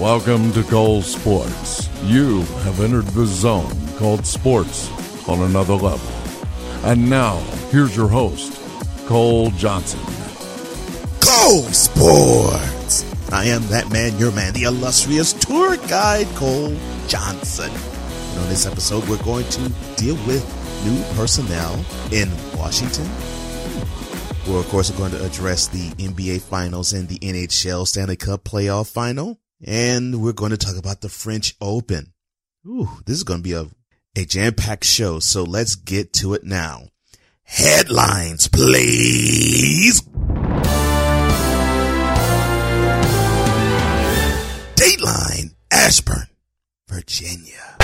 Welcome to Cole Sports. You have entered the zone called sports on another level. And now, here's your host, Cole Johnson. Cole Sports! I am that man, your man, the illustrious tour guide, Cole Johnson. And on this episode, we're going to deal with new personnel in Washington. We're, of course, going to address the NBA Finals and the NHL Stanley Cup Playoff Final. And we're going to talk about the French Open. Ooh, this is going to be a jam-packed show, so let's get to it now. Headlines, please. Dateline, Ashburn, Virginia.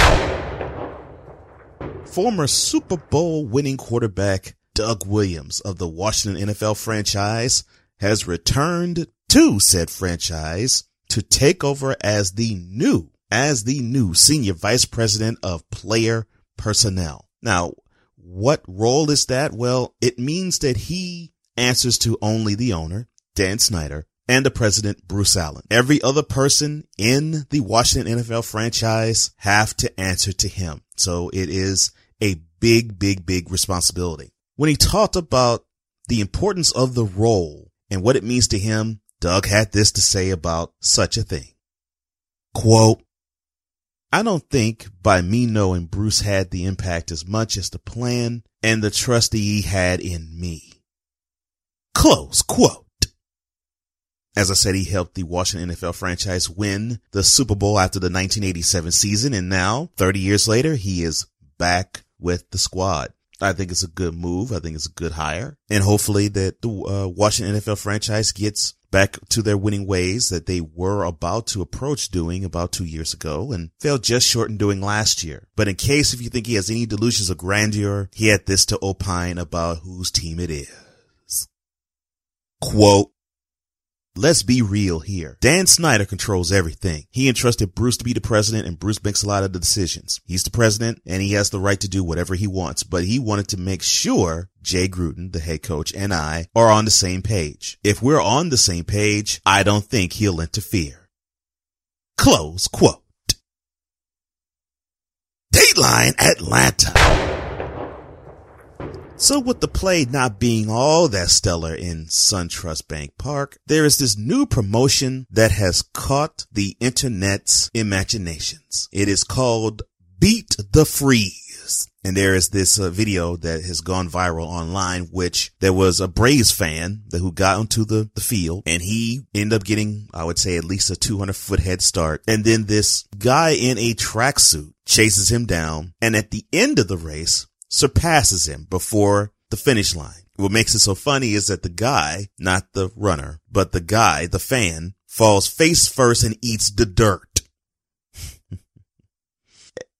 Former Super Bowl winning quarterback Doug Williams of the Washington NFL franchise has returned to said franchise to take over as the new senior vice president of player personnel. Now, what role is that? Well, it means that he answers to only the owner, Dan Snyder, and the president, Bruce Allen. Every other person in the Washington NFL franchise have to answer to him. So it is a big responsibility. When he talked about the importance of the role and what it means to him, Doug had this to say about such a thing. Quote, I don't think by me knowing Bruce had the impact as much as the plan and the trust that he had in me. Close quote. As I said, he helped the Washington NFL franchise win the Super Bowl after the 1987 season. And now, 30 years later, he is back with the squad. I think it's a good move. I think it's a good hire. And hopefully that the Washington NFL franchise gets back to their winning ways that they were about to approach doing about 2 years ago and failed just short in doing last year. But in case if you think he has any delusions of grandeur, he had this to opine about whose team it is. Quote, let's be real here. Dan Snyder controls everything. He entrusted Bruce to be the president, and Bruce makes a lot of the decisions. He's the president, and he has the right to do whatever he wants, but he wanted to make sure Jay Gruden, the head coach, and I are on the same page. If we're on the same page, I don't think he'll interfere. Close quote. Dateline Atlanta. So with the play not being all that stellar in SunTrust Bank Park, there is this new promotion that has caught the internet's imaginations. It is called Beat the Freeze. And there is this video that has gone viral online, which there was a Braves fan who got onto the field, and he ended up getting, I would say, at least a 200-foot head start. And then this guy in a tracksuit chases him down, and at the end of the race, surpasses him before the finish line. What makes it so funny is that the guy, not the runner, but the guy, the fan, falls face first and eats the dirt.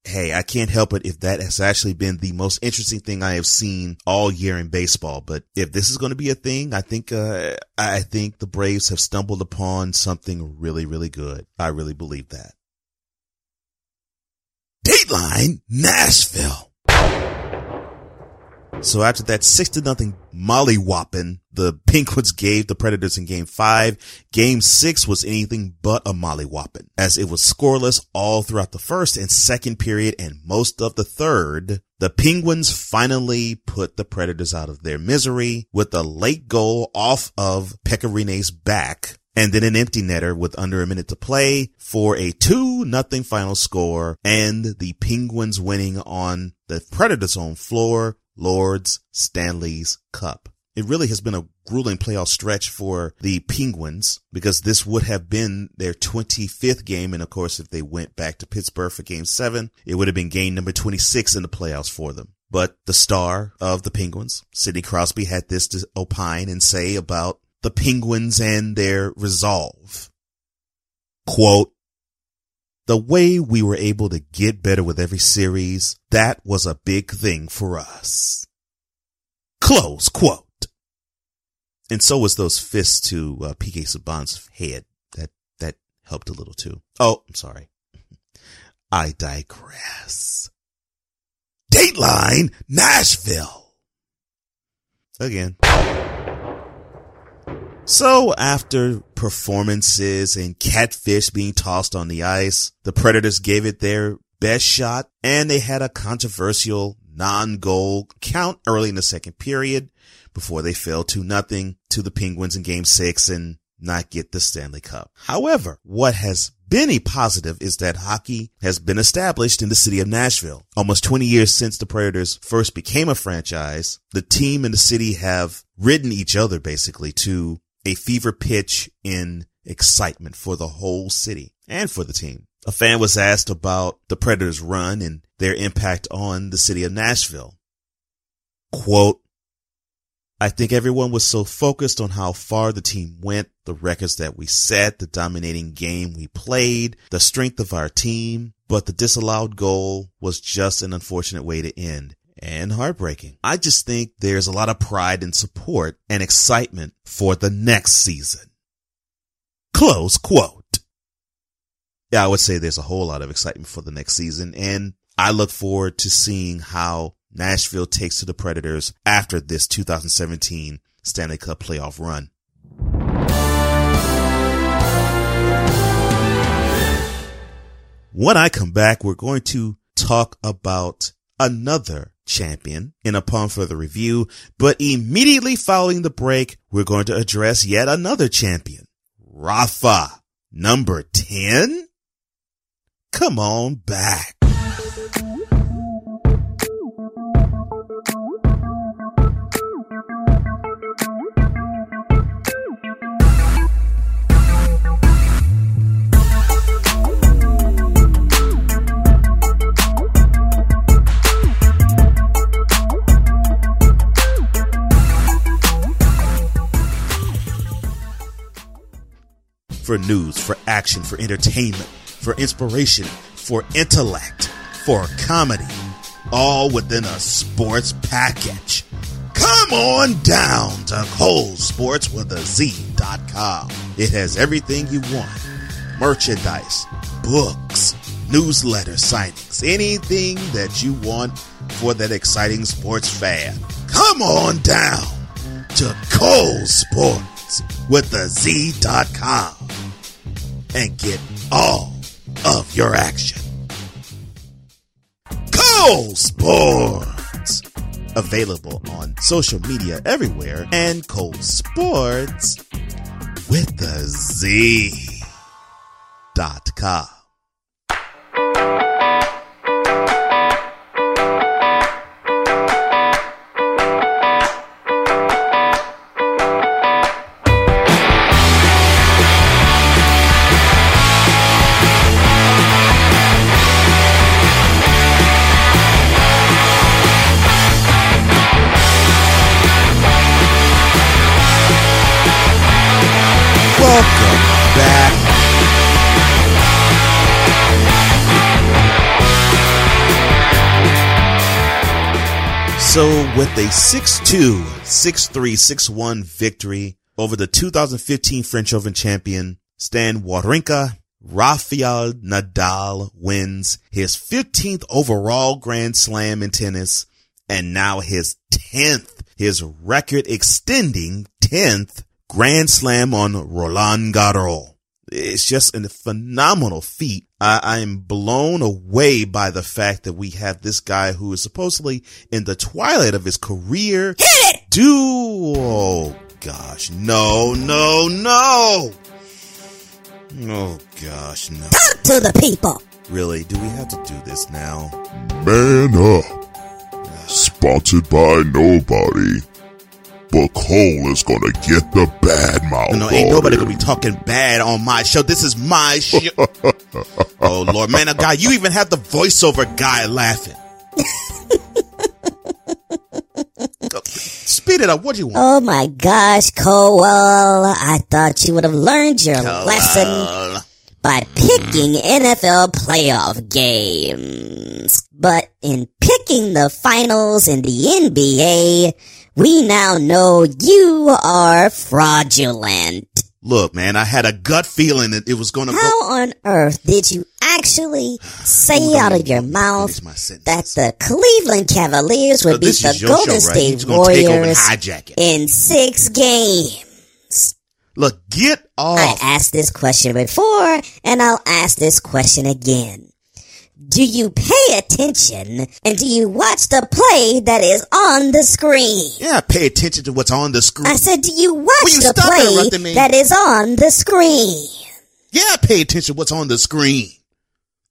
Hey, I can't help it if that has actually been the most interesting thing I have seen all year in baseball. But if this is going to be a thing, I think the Braves have stumbled upon something really, really good. I really believe that. Dateline Nashville. So after that 6-0 mollywhopping, the Penguins gave the Predators in Game 5. Game 6 was anything but a mollywhopping, as it was scoreless all throughout the first and second period and most of the third. The Penguins finally put the Predators out of their misery with a late goal off of Pecorine's back, and then an empty netter with under a minute to play for a 2-0 final score, and the Penguins winning on the Predators' own floor, Lord's Stanley's Cup. It really has been a grueling playoff stretch for the Penguins because this would have been their 25th game. And, of course, if they went back to Pittsburgh for Game 7, it would have been game number 26 in the playoffs for them. But the star of the Penguins, Sidney Crosby, had this to opine and say about the Penguins and their resolve. Quote, "The way we were able to get better with every series, that was a big thing for us." Close quote. And so was those fists to P.K. Subban's head. That helped a little too. Oh, I'm sorry. I digress. Dateline Nashville. Again. So after performances and catfish being tossed on the ice, the Predators gave it their best shot, and they had a controversial non-goal count early in the second period before they fell 2-0 to the Penguins in Game 6 and not get the Stanley Cup. However, what has been a positive is that hockey has been established in the city of Nashville. Almost 20 years since the Predators first became a franchise, the team and the city have ridden each other basically to a fever pitch in excitement for the whole city and for the team. A fan was asked about the Predators' run and their impact on the city of Nashville. Quote, "I think everyone was so focused on how far the team went, the records that we set, the dominating game we played, the strength of our team, but the disallowed goal was just an unfortunate way to end. And heartbreaking. I just think there's a lot of pride and support and excitement for the next season." Close quote. Yeah, I would say there's a whole lot of excitement for the next season, and I look forward to seeing how Nashville takes to the Predators after this 2017 Stanley Cup playoff run. When I come back, we're going to talk about another champion in Upon Further Review, but immediately following the break, we're going to address yet another champion, Rafa, number 10. Come on back. For news, for action, for entertainment, for inspiration, for intellect, for comedy, all within a sports package. Come on down to ColeSportsWithAZ.com. It has everything you want. Merchandise, books, newsletter signings, anything that you want for that exciting sports fan. Come on down to ColeSportsWithAZ.com. and get all of your action. Cole Sports! Available on social media everywhere and Cole Sports with a Z.com. So with a 6-2, 6-3, 6-1 victory over the 2015 French Open champion, Stan Wawrinka, Rafael Nadal wins his 15th overall Grand Slam in tennis and now his 10th, his record-extending 10th Grand Slam on Roland Garros. It's just a phenomenal feat. I'm blown away by the fact that we have this guy who is supposedly in the twilight of his career. Hit it! Oh, gosh. No. Oh, gosh, no. Talk to the people. Really, do we have to do this now? Man up. Sponsored by nobody. but Cole is gonna get the bad mouth. No, ain't nobody gonna be talking bad on my show. This is my show. Oh Lord, man, a guy, you even have the voiceover guy laughing. Speed it up. What do you want? Oh my gosh, Cole! I thought you would have learned your lesson by picking NFL playoff games. But in picking the finals in the NBA, we now know you are fraudulent. Look, man, I had a gut feeling that it was going to go. How on earth did you actually say out of your mouth that the Cleveland Cavaliers would beat the Golden State Warriors in 6 games? Look, get off. I asked this question before, and I'll ask this question again. Do you pay attention, and do you watch the play that is on the screen? Yeah, I pay attention to what's on the screen. I said, do you watch the play that is on the screen? Yeah, I pay attention to what's on the screen.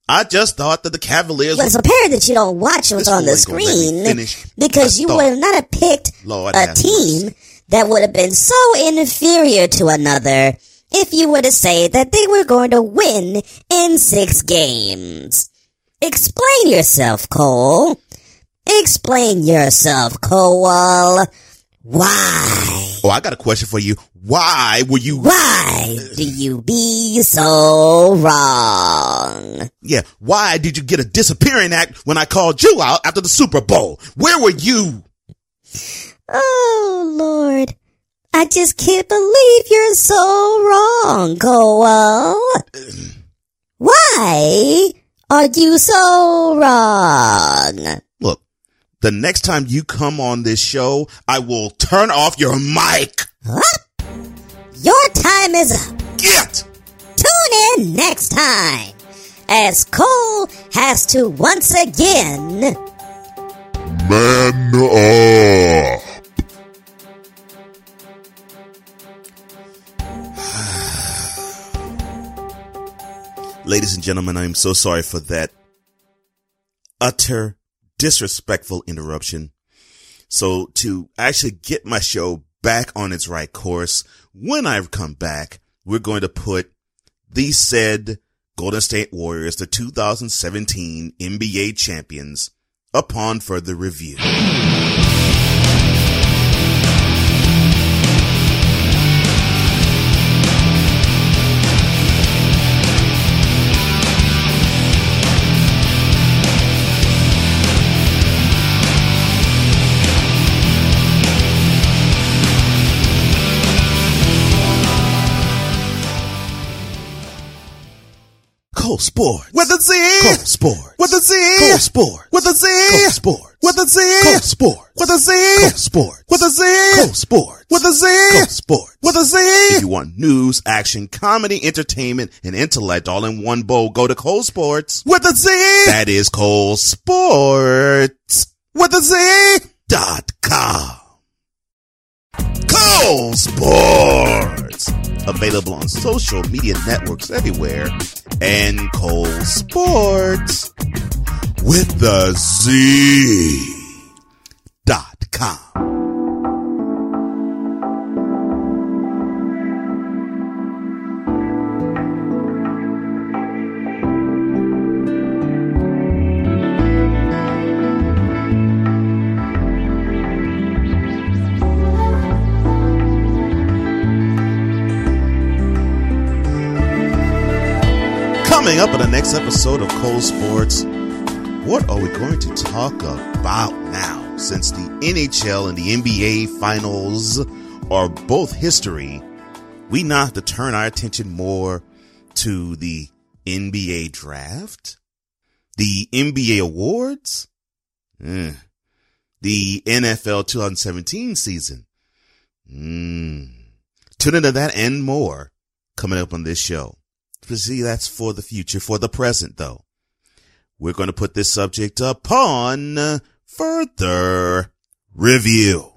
I just thought that the Cavaliers... Well, it's apparent that you don't watch what's on the screen because you would not have picked a team that would have been so inferior to another if you were to say that they were going to win in 6 games. Explain yourself, Cole. Explain yourself, Cole. Why? Oh, I got a question for you. Why do you be so wrong? Yeah, why did you get a disappearing act when I called you out after the Super Bowl? Where were you? Oh, Lord. I just can't believe you're so wrong, Cole. Why are you so wrong? Look, the next time you come on this show, I will turn off your mic. Huh? Your time is up. Tune in next time as Cole has to once again... Man up. Ladies and gentlemen, I am so sorry for that utter disrespectful interruption. So to actually get my show back on its right course, when I come back, we're going to put the said Golden State Warriors, the 2017 NBA champions, upon further review. Cole Sports with a Z. Cole Sports with a Z. Cole Sports with a Z. Cole Sports with a Z. Cole Sports with a Z. Cole Sports with a Z. Cole Sports with a Z. Cole Sports with a Z. If you want news, action, comedy, entertainment, and intellect all in one bowl, go to Cole Sports with a Z. That is Cole Sports with a Z.com. Cole Sports, available on social media networks everywhere, and Cole Sports with the Z.com. Coming up in the next episode of Cole Sports, what are we going to talk about now? Since the NHL and the NBA finals are both history, we now have to turn our attention more to the NBA draft, the NBA awards, the NFL 2017 season. Tune into that and more coming up on this show. See, that's for the future. For the present, though, we're going to put this subject upon further review.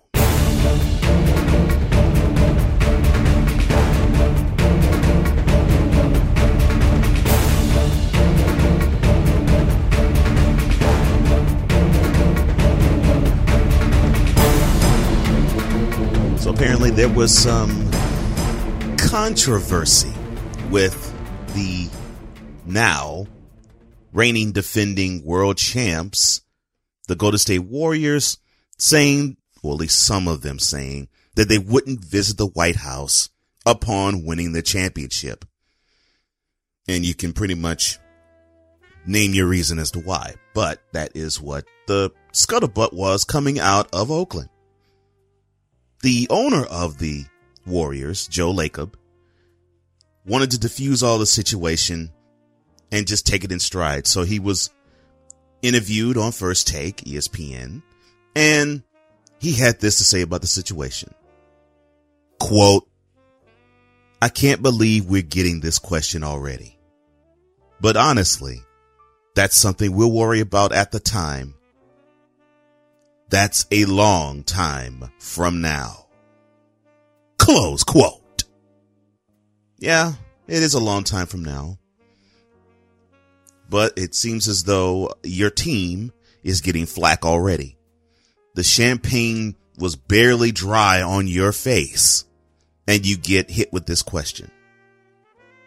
apparently there was some controversy with the now reigning defending world champs, the Golden State Warriors, saying, or at least some of them saying, that they wouldn't visit the White House upon winning the championship. And you can pretty much name your reason as to why, but that is what the scuttlebutt was coming out of Oakland. The owner of the Warriors, Joe Lacob, wanted to defuse all the situation and just take it in stride. So he was interviewed on First Take, ESPN, and he had this to say about the situation. Quote, "I can't believe we're getting this question already. But honestly, that's something we'll worry about at the time. That's a long time from now." Close quote. Yeah, it is a long time from now. But it seems as though your team is getting flack already. The champagne was barely dry on your face, and you get hit with this question.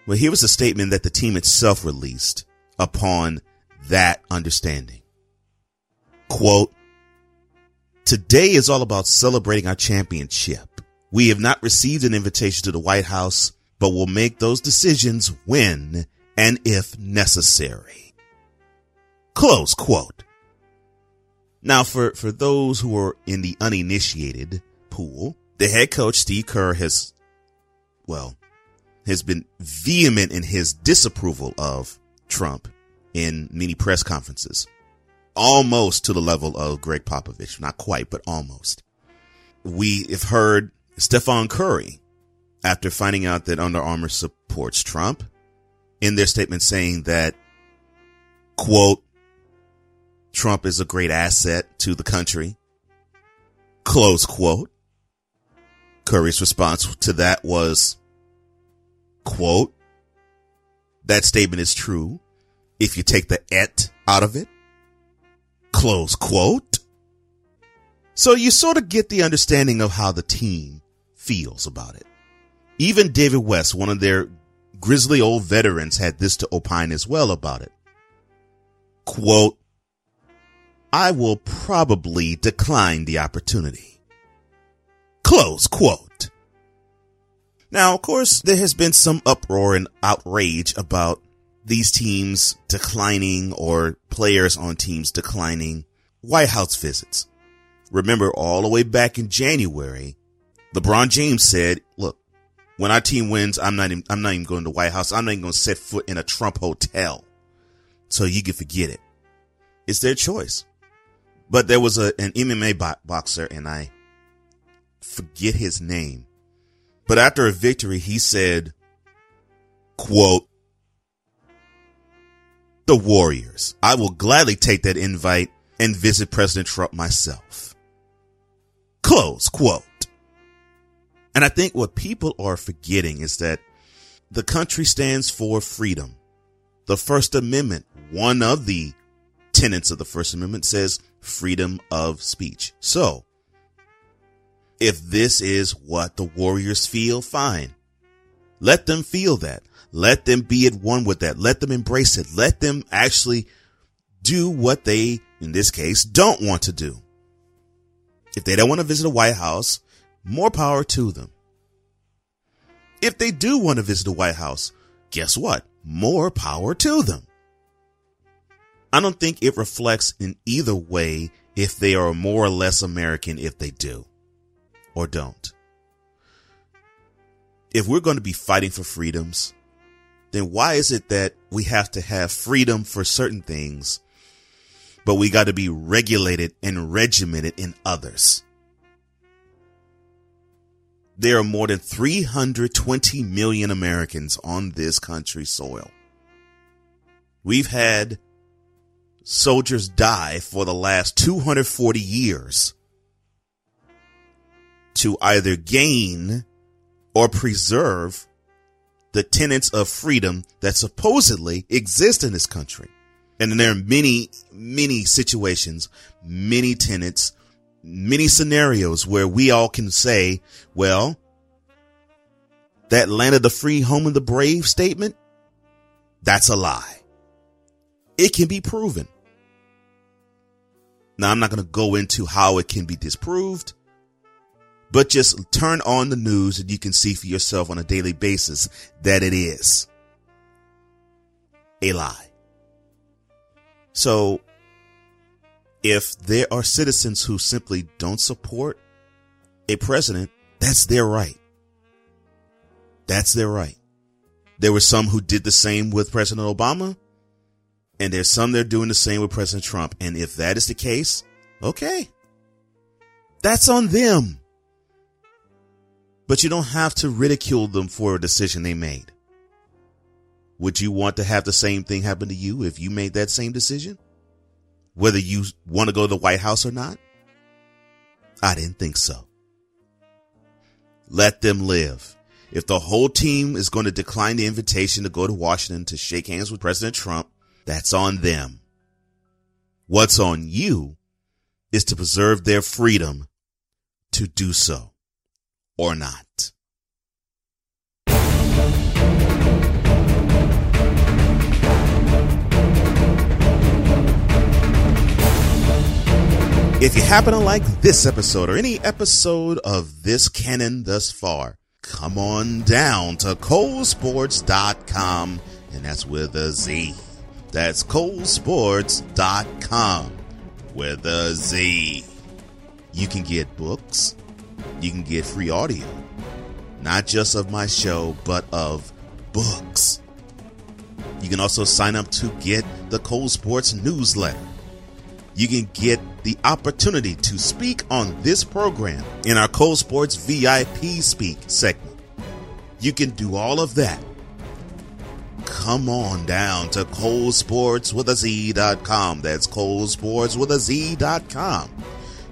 Well, here was a statement that the team itself released upon that understanding. Quote, "Today is all about celebrating our championship. We have not received an invitation to the White House, but will make those decisions when and if necessary." Close quote. Now, for those who are in the uninitiated pool, the head coach, Steve Kerr, has been vehement in his disapproval of Trump in many press conferences. Almost to the level of Greg Popovich. Not quite, but almost. We have heard Stephon Curry, after finding out that Under Armour supports Trump, in their statement saying that, quote, "Trump is a great asset to the country." Close quote. Curry's response to that was, quote, "That statement is true if you take the et out of it." Close quote. So you sort of get the understanding of how the team feels about it. Even David West, one of their grizzly old veterans, had this to opine as well about it. Quote, "I will probably decline the opportunity." Close quote. Now, of course, there has been some uproar and outrage about these teams declining, or players on teams declining, White House visits. Remember, all the way back in January, LeBron James said, look, when our team wins, I'm not even going to the White House. I'm not even going to set foot in a Trump hotel. So you can forget it. It's their choice. But there was an MMA boxer, and I forget his name, but after a victory, he said, quote, "The Warriors. I will gladly take that invite and visit President Trump myself." Close quote. And I think what people are forgetting is that the country stands for freedom. The First Amendment, one of the tenets of the First Amendment, says freedom of speech. So if this is what the Warriors feel, fine. Let them feel that. Let them be at one with that. Let them embrace it. Let them actually do what they, in this case, don't want to do. If they don't want to visit the White House, more power to them. If they do want to visit the White House, guess what? More power to them. I don't think it reflects in either way if they are more or less American if they do or don't. If we're going to be fighting for freedoms, then why is it that we have to have freedom for certain things, but we got to be regulated and regimented in others? There are more than 320 million Americans on this country's soil. We've had soldiers die for the last 240 years to either gain or preserve the tenets of freedom that supposedly exist in this country. And there are many, many situations, many tenets, many scenarios where we all can say, well, the Atlanta, the free home of the brave statement, that's a lie. It can be proven. Now, I'm not going to go into how it can be disproved, but just turn on the news and you can see for yourself on a daily basis that it is a lie. So if there are citizens who simply don't support a president, that's their right. That's their right. There were some who did the same with President Obama, and there's some that are doing the same with President Trump. And if that is the case, okay, that's on them. But you don't have to ridicule them for a decision they made. Would you want to have the same thing happen to you if you made that same decision? Whether you want to go to the White House or not? I didn't think so. Let them live. If the whole team is going to decline the invitation to go to Washington to shake hands with President Trump, that's on them. What's on you is to preserve their freedom to do so or not. If you happen to like this episode or any episode of this canon thus far, come on down to Colesports.com, and that's with a Z. That's Colesports.com with a Z. You can get books. You can get free audio, not just of my show, but of books. You can also sign up to get the Cole Sports newsletter. You can get the opportunity to speak on this program in our Cole Sports VIP Speak segment. You can do all of that. Come on down to ColeSportsWithAZ.com. That's ColeSportsWithAZ.com.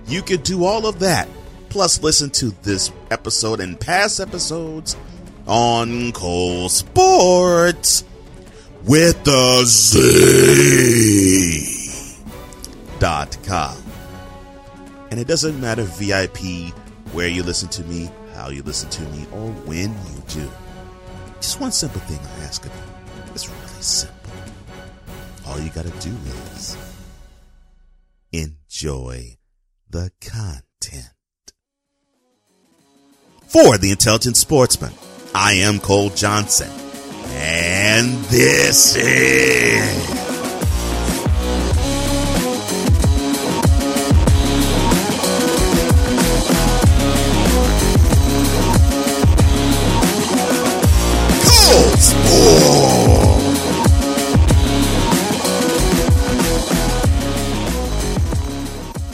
You can do all of that. Plus, listen to this episode and past episodes on Cole Sports with a Z.com. And it doesn't matter VIP, where you listen to me, how you listen to me, or when you do. Just one simple thing I ask of you. It's really simple. All you gotta do is enjoy the content. For the Intelligent Sportsman, I am Cole Johnson, and this is